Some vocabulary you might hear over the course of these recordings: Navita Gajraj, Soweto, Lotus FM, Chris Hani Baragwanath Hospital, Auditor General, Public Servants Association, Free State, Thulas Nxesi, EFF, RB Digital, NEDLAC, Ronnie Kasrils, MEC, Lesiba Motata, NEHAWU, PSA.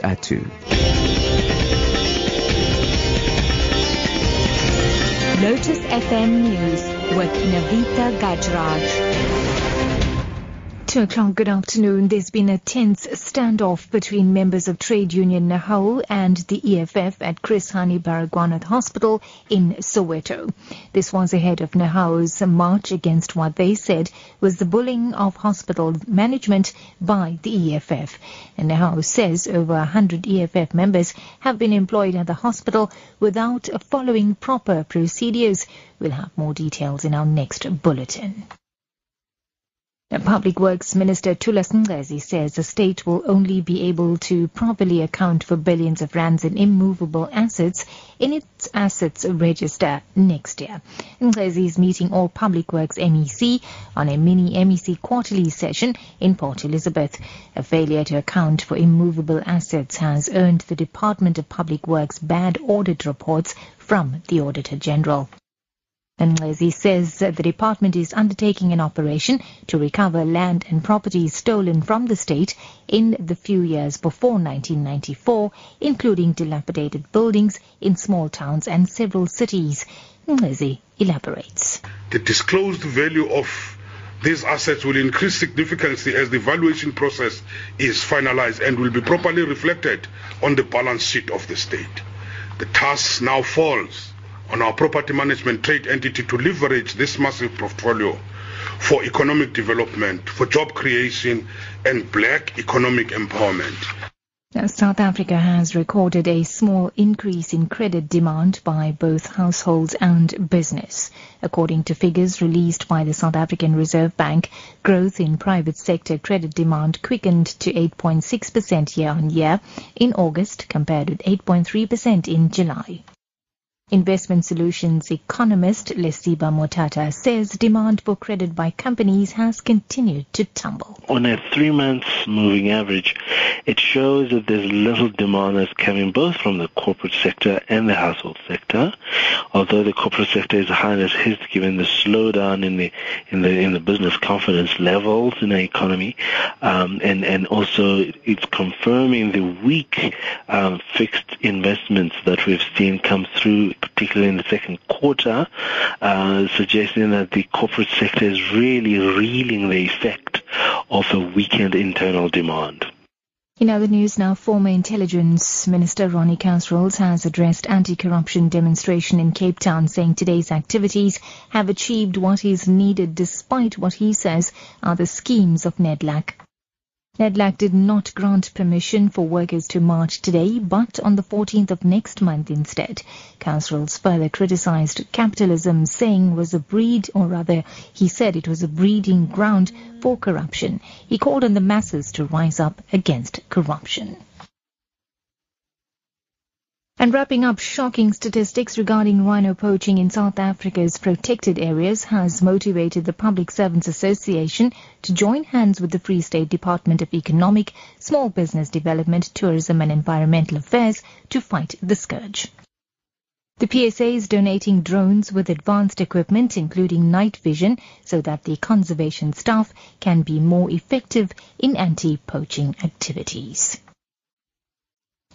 at 2. Lotus FM News with Navita Gajraj. 2:00, good afternoon. There's been a tense standoff between members of trade union NEHAWU and the EFF at Chris Hani Baragwanath Hospital in Soweto. This was ahead of NEHAWU's march against what they said was the bullying of hospital management by the EFF. And NEHAWU says over 100 EFF members have been employed at the hospital without following proper procedures. We'll have more details in our next bulletin. Public Works Minister Thulas Nxesi says the state will only be able to properly account for billions of rands in immovable assets in its assets register next year. Nxesi is meeting all Public Works MEC on a mini MEC quarterly session in Port Elizabeth. A failure to account for immovable assets has earned the Department of Public Works bad audit reports from the Auditor General. Nxesi says that the department is undertaking an operation to recover land and property stolen from the state in the few years before 1994, including dilapidated buildings in small towns and several cities. Nxesi elaborates. The disclosed value of these assets will increase significantly as the valuation process is finalized and will be properly reflected on the balance sheet of the state. The task now falls on our property management trade entity to leverage this massive portfolio for economic development, for job creation and black economic empowerment. South Africa has recorded a small increase in credit demand by both households and business. According to figures released by the South African Reserve Bank, growth in private sector credit demand quickened to 8.6% year-on-year in August, compared with 8.3% in July. Investment Solutions economist Lesiba Motata says demand for credit by companies has continued to tumble. On a 3-month moving average, it shows that there's little demand that's coming both from the corporate sector and the household sector, although the corporate sector is high as hit given the slowdown in the business confidence levels in the economy, and also it's confirming the weak fixed investments that we've seen come through, particularly in the second quarter, suggesting that the corporate sector is really reeling the effect of a weakened internal demand. In other news now, former Intelligence Minister Ronnie Kasrils has addressed anti-corruption demonstration in Cape Town, saying today's activities have achieved what is needed despite what he says are the schemes of NEDLAC. NEDLAC did not grant permission for workers to march today, but on the 14th of next month instead. Kasrils further criticised capitalism, saying was a breed, or rather, he said it was a breeding ground for corruption. He called on the masses to rise up against corruption. And wrapping up, shocking statistics regarding rhino poaching in South Africa's protected areas has motivated the Public Servants Association to join hands with the Free State Department of Economic, Small Business Development, Tourism and Environmental Affairs to fight the scourge. The PSA is donating drones with advanced equipment, including night vision, so that the conservation staff can be more effective in anti-poaching activities.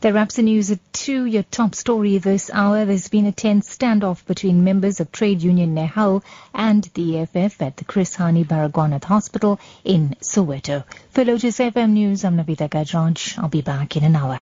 That wraps the news at 2. Your top story this hour: there's been a tense standoff between members of trade union NEHAWU and the EFF at the Chris Hani Baragwanath Hospital in Soweto. For Lotus FM News, I'm Navita Gajraj. I'll be back in an hour.